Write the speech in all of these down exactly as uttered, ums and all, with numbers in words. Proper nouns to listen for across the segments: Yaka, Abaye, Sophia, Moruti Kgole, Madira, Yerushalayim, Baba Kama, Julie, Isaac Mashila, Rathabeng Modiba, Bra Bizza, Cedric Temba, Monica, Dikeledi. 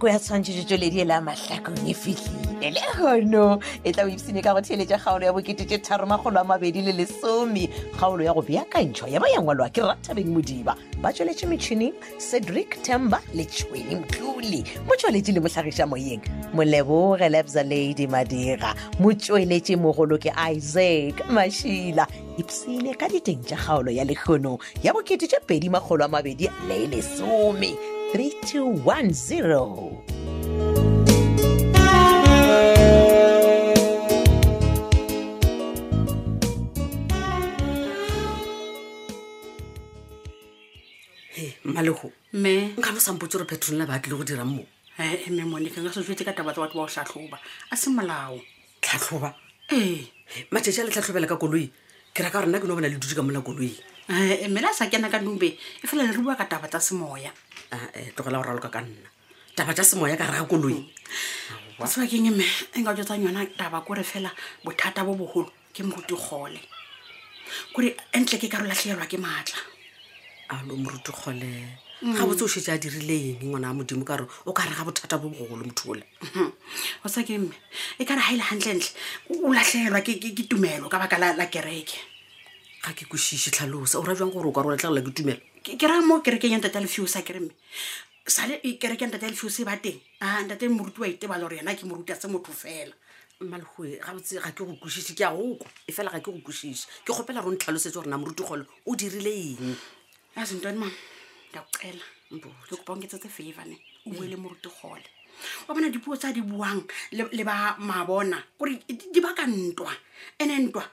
Cedric Temba le Lady Madira, Mutuelechi Moholoke Isaac Mashila, Ipsile Kaditeng Jaholo Yalekono, Yabokitija Pedima Holama Bedia Lele Sumi, three, two, one, zero. Hey, Maluku, me, Kamusam Putur Petruna Batlu Diramu. Eh, me Monica, I suspect that about what was Shatuba. Asimalao. Tatuba. Eh, Matisella Tatuba Golui. Cracar Nagnovel Dugamla Golui. Eh, Melasa Ganaganube, if a little work at Tabatasmoya. Eh, Tolaracan. Tabatasmoya Caracului. What's waking him? I got your time your night tabaco fella, but Tataboho came to Holly. Could it enter Carolacia Raki Maja? Alumru to Holly. How was she delaying on Amudimcaro or Carabotabo Holm tool? What's a game? A car high handled Ulacer like a gig to mail, Cavacala like a rake. Kakikushi lose or a Jangoro or a Talagu to mail. Geramo Kerrigan to tell few sacrim. Sally Kerrigan to tell few sebate, and that they would wait the Valorian like him would some to fail. Malhue, I would say I could gush it yaho, if I like gushish. Your hopper on Talos or Namru to Hall, would you relay? Hasn't done, ma'am. Doctor, look, Ponget at the favor, William to Hall. Open a depot at the Wang, Leba Mabona, or Dibacantua, and Endua.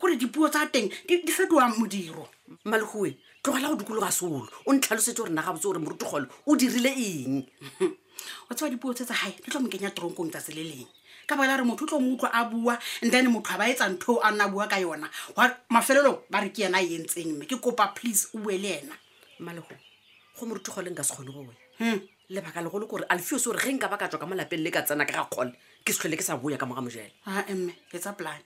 Could it depot that thing? Did the Fedua Mudiro? Malhui, to allow the Gulasul, on Talusator and Habsor and Murtuhol, would you relay? What's why the post is a high, little Migana Tronk as a lily. Cabalamo took Muka Abua, and then Mukabites and Toe and Nabuakayona. What, my fellow, Bariki and I ain't saying, make you copa, please, Welen. Malho, Homer to Holingas Honor. Hm, Lebacalor, Alfus or Ringa Bacacamala Pellegats and a cracol. Kiskelix are Wuyakamamje. I am, it's a plan.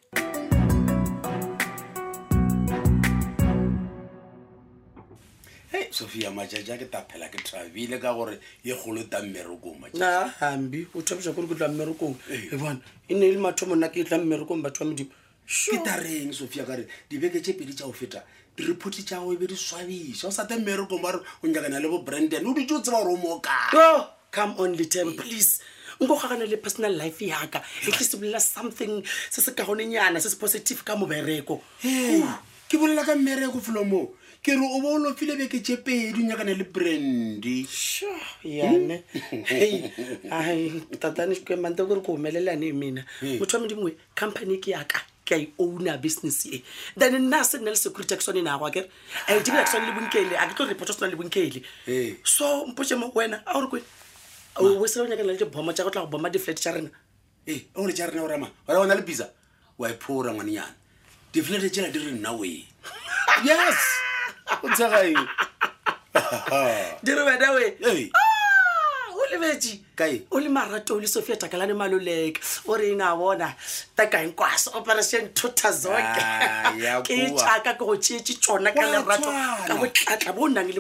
Hey, Sophia, my jacket up like a traveler or your holo dam merugum. Nah, Hamby, which of the good dam merugum. One in Ilma Tomonaki dam merugum, but from the shooting, Sophia, the vegetative pitcher of it. Report it away very swavi. So, certain miracle bar when you're gonna love Brendan. Who did you tell Romoka? Oh, come on, little please. Go have a personal life, Yaka. At least we lost something. Says a Carolinian, as positive come over Reco. Hey, give me like a miracle for no more. Kero obono file beke chepe dunya kana le brandy sho yane hey ai tatani ke mantho gore ko melela ne mina motho mdi mwe company ke yaka ke I own a business e then national security action ina gwa ke e di action le bunkele a ke tlo report tsona le bunkele so mpoche mo wena a gore ko we se o nyaka le le bomba tsa go tla go bomba di flat tsa rena eh o le tsa rena o rama o rona le pizza wa iphora ngwana yana di flat tsa di re nna we yes what's that? Did you ever do it? Ah, only veggie. Kai, only marato, only Sophia Takalani Malulek, or in Awana, Takan Quas Operation Tutazoik. Kate, I can go chichi, Chonaka, Rato,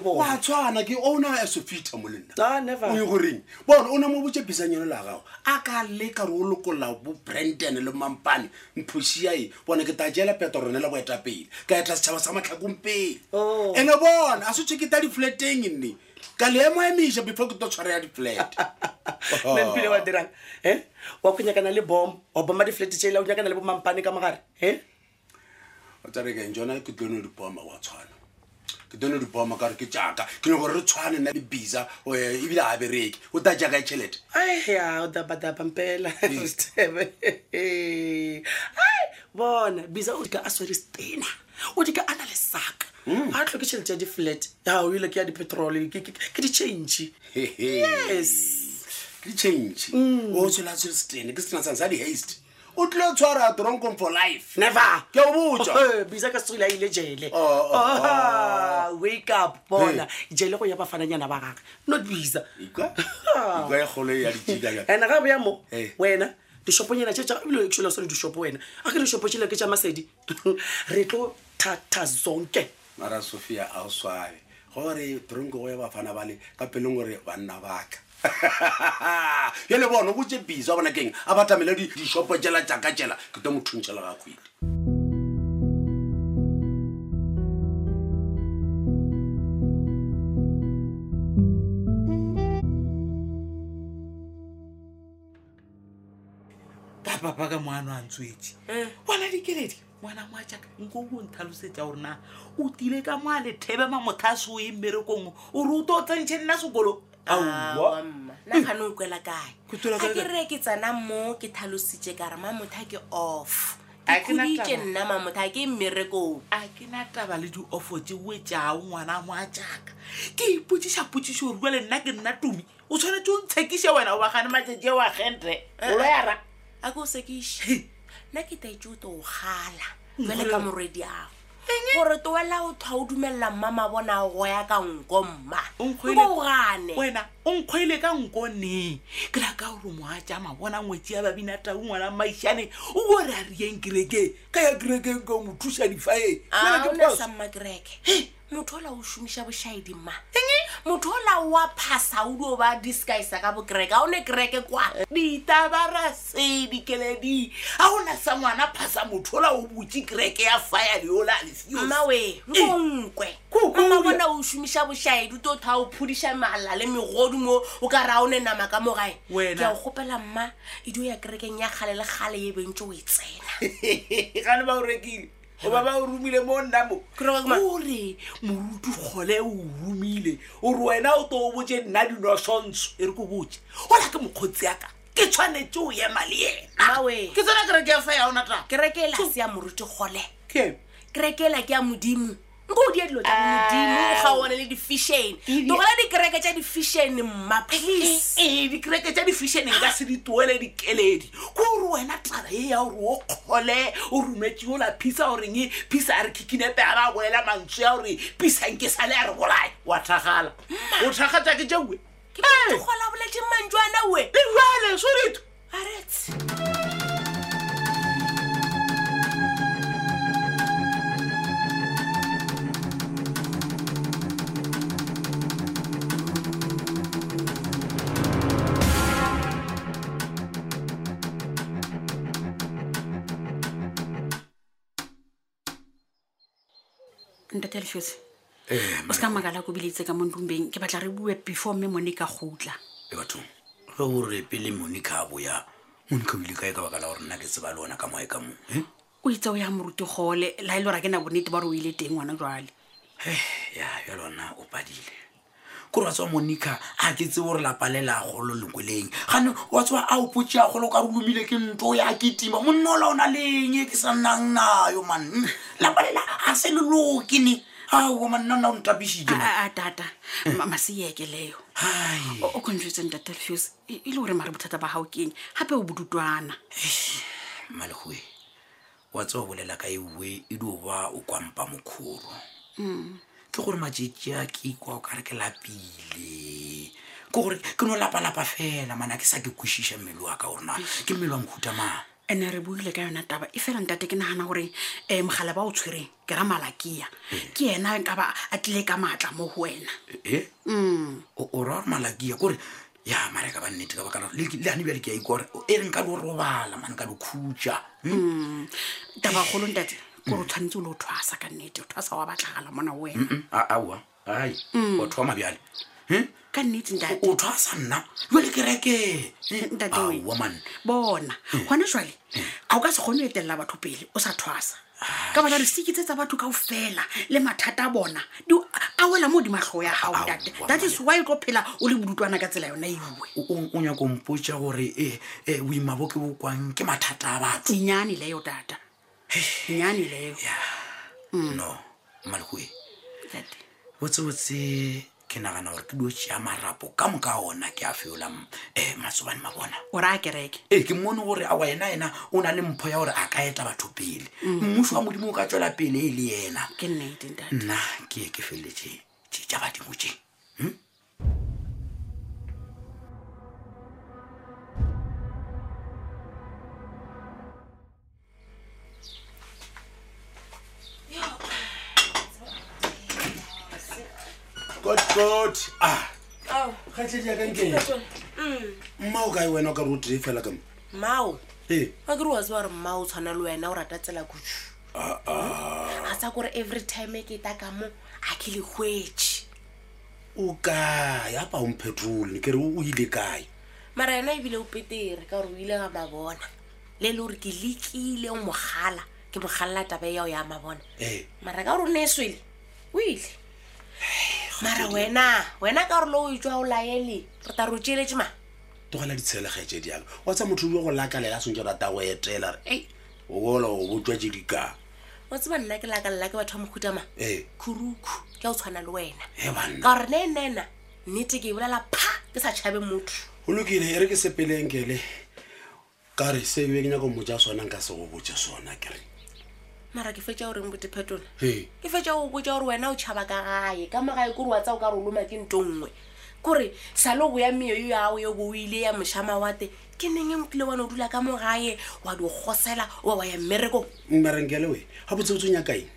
what's one? I give owner as a feet, Mulinda. Never, you ring. One owner which is in your lago. I can lake a rolocola, Brendan, Lumampan, Pusia, one of the Tajela Petronella Wetapi, Gatas Chasamacagumpe. Oh, and a one, I should check it out flatting in me. Kalema emisha before kuto chware di flat. Men pile wa dirang, eh? Wakunya kana le bomb, obama di flat tshela unya kana le bomb mpane ka magare, eh? O tsare ke njona ke tlono di bomb wa tshwana. Ke tlono di bomb ka re ke tsaka, ke nyo gore re tshwane na le biza o e bila a bereki, o ta jaka chelet. Ai ya, o da bada pampela. Eh. Ai, bona biza o ka aswere stena. O di ka analyze saka. I look at the flat. How we look at the petrol, get change. Yes, change. Also, let's just stay in the haste. Would not try a drunk for life. Never. Oh, wake up, Bona. Jello, you have a fanana. Not visa. And Arabiamo, when the shopping and a church, I will actually do shop when I can shop a kitchen. Reto Tatazonke. Mara Sophia, outside. Hori, drunk over Fanavali, Capelungore, Vanavak. Yele bona ukutje busy abana keng abathamela di shop tjela jaka tjela ke to muthuntjela ga kwile. Papa paka mwana antswetse. Eh bona dikeledi mwana mwacha ngo go nthalusetsa urna utile ka male thebe ma mothaso e mmerekong o ruto tsentse nna sokolo. Awa mma na khano ikwela kae a ke re ke tsana mo ke thalositse ka re mamotha ke off a ke nna mamotha ke mmereko a ke na taba le di offo tse we tja ngwana mo a tjaka ke ipotsisa potsisa re le nna ke nna tumi o tshwane tso ntshekise wena o ba gane matjie wa gendre o lera a go sekise nna ke tei tjuto o ghala mele ka moredi a gore to wala o thwa o dumella mama bona go ya ka nko mma o gane wena o nkhoile ka nko ne ke la ka o mo a tsama bona ngwetsi ya babina ta ngwana maishane o go ra rieng kireke ka ya kireke go mo thusa difae nna ke phosa mma kireke he motho la o shumisha bo shaidi mma motho la wa phasa o do ba disguise ka bo kireke a o ne kireke kwa ditabara se dikeledi a ona sa mwana phasa motho la o butsi kireke ya fire le ola mma we nkwe mma bona o shumisha bo shaidi o to thwa o phudisha mala le megodu mo o ka ra o ne nama ka mogae ke o gopela mma e do ya kirekeng ya gale le gale e bentse o etsena ga ne ba o rekile o baba o rumile mo ndamo o re morutu khole o rumile o re wena o to botse nna dinotions e re go botse o la ke mokgotsi ya ka ke tshwanetse o ye mali yena mawe ke tsena kereke ya fa ya ona tra kereke la se ya morutu khole ke kereke la ke ya modimo go di etlo tsa modimo ga one le di fishing to gala di kereke tsa di fishing mma please e di kereke tsa di fishing ga se di toele di keledi go re wena tsara e ya re o khole o rumetse o la pizza o reng pizza a re kikine pe ara go ela mantsi a re pizza nke sale a re bolai wa thagala o thagatsa ke tjewe ke go khola boletse manjwana we le wale sorito aretse ntate Lefuse eh o ska magala go bilitse ka mondumbeng ke batla re bua before me Monica gotla e batho re o re pele Monica bo ya Monica o ile kae ka bagala hore nna ke se ba lona ka moe ka mo he o itse o ya moruti gole la ile ra ke na bonete ba re o ile teng ngwana jwale he ya ya lona o padile go ra tswa Monica a ke tse hore la palela golo lengweleng gane wa tswa a o putja golo ka rumile ke nto ya kitima monnola ona leng ke sanang nayo man la palela a se loloki ni a o man nna nna ntabishije a tata mama se yekeleyo hai o konjutse ntate Lefuse ile hore mara botata ba haukeng hape o budutwana malhwe wa tswa bolela ka ewe ile o ba o kwampa mokhoro mm ke gore majiji a ke kwa ka re ke lapile ke gore ke no lapa lapa fela mana ke sa ke khushisa melwa ka hore na ke melwa mkhuta ma ene re buile ka yona taba e fela ntate ke nahana hore eh mogala ba o tshwere ke ra malakia ke yena ka ba atle ka matla mo ho wena eh mm o ra malakia gore ya mara ka ba nnete ka bakala le le hani ba le ke a ikore e reng ka lo robala man ka lo khutja mm taba golo ntate go tshwanetse lo thwasa ka nnete o thwasa wa batlagala mona wena a awa ai o thoma byale he ka nnete ntate o thwasa nna yo le kereke ntate o woman bona gona jwale a o ka se gone etella batho pele o sa thwasa ka bana re sikitse tsa batho ka ofela le mathata bona a wela mo di mahlo ya hao ntate that is why go phela o le budutwana ka tsela yona iwe o nya go mpotsa gore e e o imaboke bo kwang ke mathata a batho nyane le yo data nyani le yeah no malhwe that what's what's ke nagana gore ke do tshia marapo ka mo ka ona ke a feola eh matsobane mabona o ra kereke eh ke mmone gore a wena ena o na le mpho ya gore a ka eta batho pele mmuso wa modimo o ka tswela pele e le yena ke nnete ntate nna ke ke feletse tshi tja ba dingutse hm God, God. Ah. Ah. Ka tshedi ya ka nkeng. Mm. Mao ga iwena ka rutri fela ka. Mao. Eh. Ka re wa tswa re mao tsana le wena o ratatsela kuchu. Ah ah. Atsa gore every time ke ta ka mo a ke le hwetsi. O ka ya pa umpetrol ke re o ile kae. Mara yena ibile o petere ka re o ile ga mabona. Le le re ke likile o mogala ke bogalla taba ya o ya mabona. Eh. Mara ka re ne swile. O ile. Mara wena wena ka re lo itjwa o laele re ta rutjele tjema to gana ditsela ga tjedi yalo wa tsa motho yo go lakalela song jara ta go etela re ei o gola o botjwa tjidika wa tsa bana ke lakalela ke batho mkhutama eh khuruku ke o tshwana le wena e bana ka re nenena nete ke bolela pha ke sa tshabe motho o lokile ere ke sepelengele ka re se be ke nya go motja sona nka se go botja sona ke re mara ke fetse hore mbote phetola he ke fetse o botja hore wena o tshaba ka gae ka magae gore wa tsa o ka roloma ke ntongwe gore salogo ya meyo yo a o yo bo ile ya moshama wate ke neng emkile wa no dula ka mogae wa di gosela wa wa ya mereko mmerengele we ha botse botsunya kae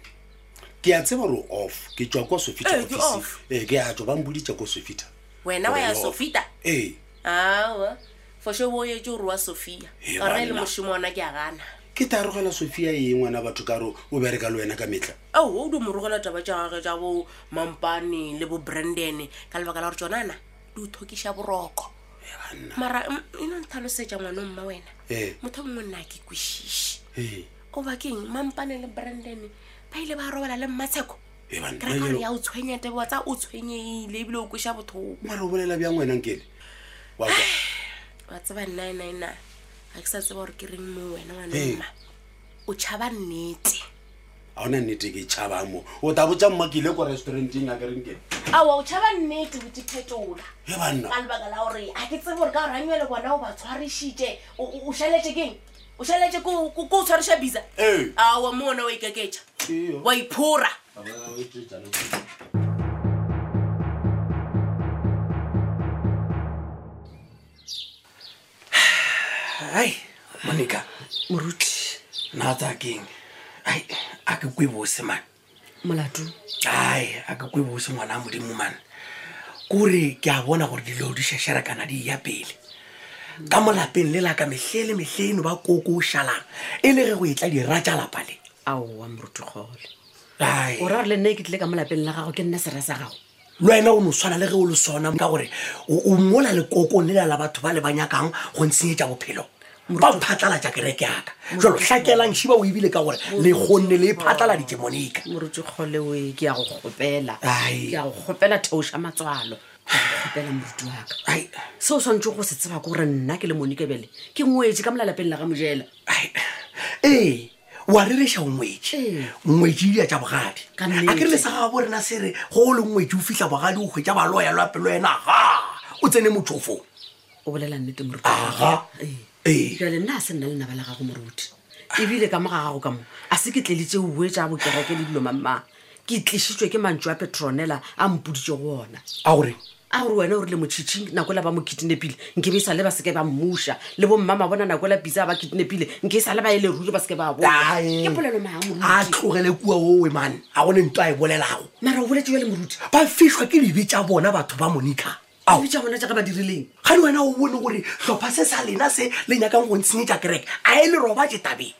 ke a tseba ro off ke tswa kwa Sophia office eh ke a tswa ba mbulitse kwa Sophia wena wa ya Sophia eh awa for sure wo ye juru wa Sophia ka re le moshimona ke a gana ke tarogela Sophia e ngwana batho ka ro o bereka le wena ka metla a o do morogela taba tja ga tja bo Mampane le bo Brandon ka lebaka la hore tsonana du thokisha boroko mara ina nthalosetsa ngwana mma wena motho mongwe nna ke kwishishi eh o ba keng Mampane le Brandon ba ile ba robela le Mmatseko e bana ka ya o tshwenyete bo tsa o tshwenyeile e bile o kwisha botho mara o bolela bya ngwana nkele wa wa wa tsaba nine nine nine a ksa se hore ke reng mo wena ngwana o tshaba nnete a ona nnete ke tshaba mo o ta botsa mmakile ko restauranting a ke reng ke a wa o tshaba nnete o dipetola e bana ka lebaka la hore a ke tsebe hore ka ranyele bona o ba tshwarishitse o shaletse keng o shaletse ko ko tshwarisha biza a wa mona wa ikeketsa wa iphura Ai Monica muruti nata king ai akukwibusa man molatu ai akukwibusa mwana modimo man kuri ke a bona gore dilo di sheshara kana di ya pele ka molapeng lela ka mehlele mehleno ba koko shalang ele ge go etla di ratja lapale awu wa muruti gole ai o ra le nne ke tle ka molapeng la gago ke nna sera sa gago lwana o no swana le ge o lo sona ka gore o mola le koko lela la batho ba le banyakang go ntshenyetsa bophelo ba phatala ja kereke yaka jalo hlakelang shiba o ibile ka gore le gonne le phatala di Monica morutse khole o e ke ya go gopela ke ya go gopela theosha matswalo gopela morutu waka ai so so ntse go setse ba gore nna ke le Monica bele ke ngwetse ka mlalapeng la ga mojela ai eh wa re re sha ngwetse ngwetse ya tsabogadi a ke re sa ga bo rena sere go le ngwetse o fihla bogadi o khwetsa ba loya lwa pelo ena ga o tsene mothofo o bolela nnete morutu aga eh Eh jale nna se nna le nna bala ga go moruti e bile ka mogaga go ka mo a se ke tleletse o wetsa bo kereke le dilo mamma ke tlisitswe ke mantswa Petronela a mpuditse go bona a gore a gore wena o rile mochiching nako la ba mo kidnapile nke be sa le ba se ke ba mmusha le bo mama bona nako la pizza ba kidnapile nke sa le ba ile ruri ba se ke ba bona ke polelo ma ha moruti a tlogele kwa o we man a gone ntwa e bolelago mara o boletse le moruti ba fishwa ke le bitsa bona batho ba Monica a o tsamana tsa ka ba dirileng ga le wena o bone gore tlhopha se sa lena se le nya ka go ntsenya kereke a ile roba tetabe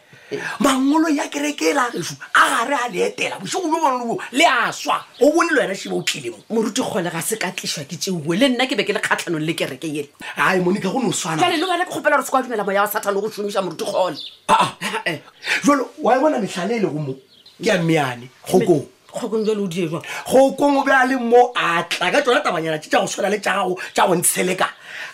mangolo ya kereke la lefu a gare a le etela bo sego bo bona lo le a swa o bone lo wena se ba o tlilemo moruti khole ga se ka tlishwa ke tseo le nna ke be ke le khatlanong le kereke yele ai Monica go no swana jale lo wena ke khopela re se kwa dumela moya wa Satana go shumisha moruti khole a a jalo wa bona mehlalele go mo ya miane go go go konge lo di jwa go kongo ba le mo atla ka tsona tabanyana tsa go swana le tsa go tsa go ntsheleka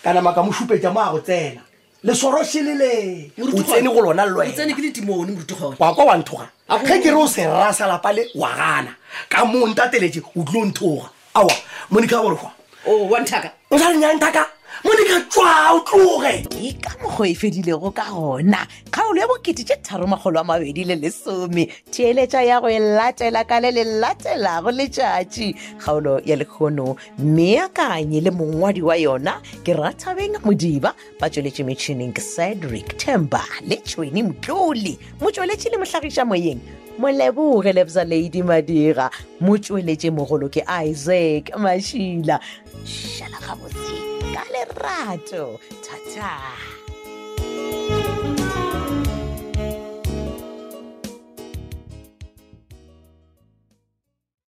kana maka mo shupetsa ma go tsena le soroshilile o tsene go lona lwa o tsene ke ditimone mo rutugwa wa kwa wa nthoga ke ke re o se rasa la pale wa gana ka mo ntateletse o tlo nthoga awa Monica wa rwa o wa ntaka o sa nya ntaka Monica tswa o tloge e ka mo go efedile go ka gona khaolo ya bokiti tše tharo magolo a mabedi le lesome tšeletša ya go elatela ka le lelatela go letšatši khaolo ya lekhono meakanye le mongwadi wa yona ke Rathabeng Modiba ba tšweletše metšhineng Cedric Temba le tšweni Julie mo tšweletše le mohlagiša moyeng Moleboge lebza Lady Madira. Motšweletše mogolo ke Isaac Mashila. Shala gabotse ka lerato. Ta-ta.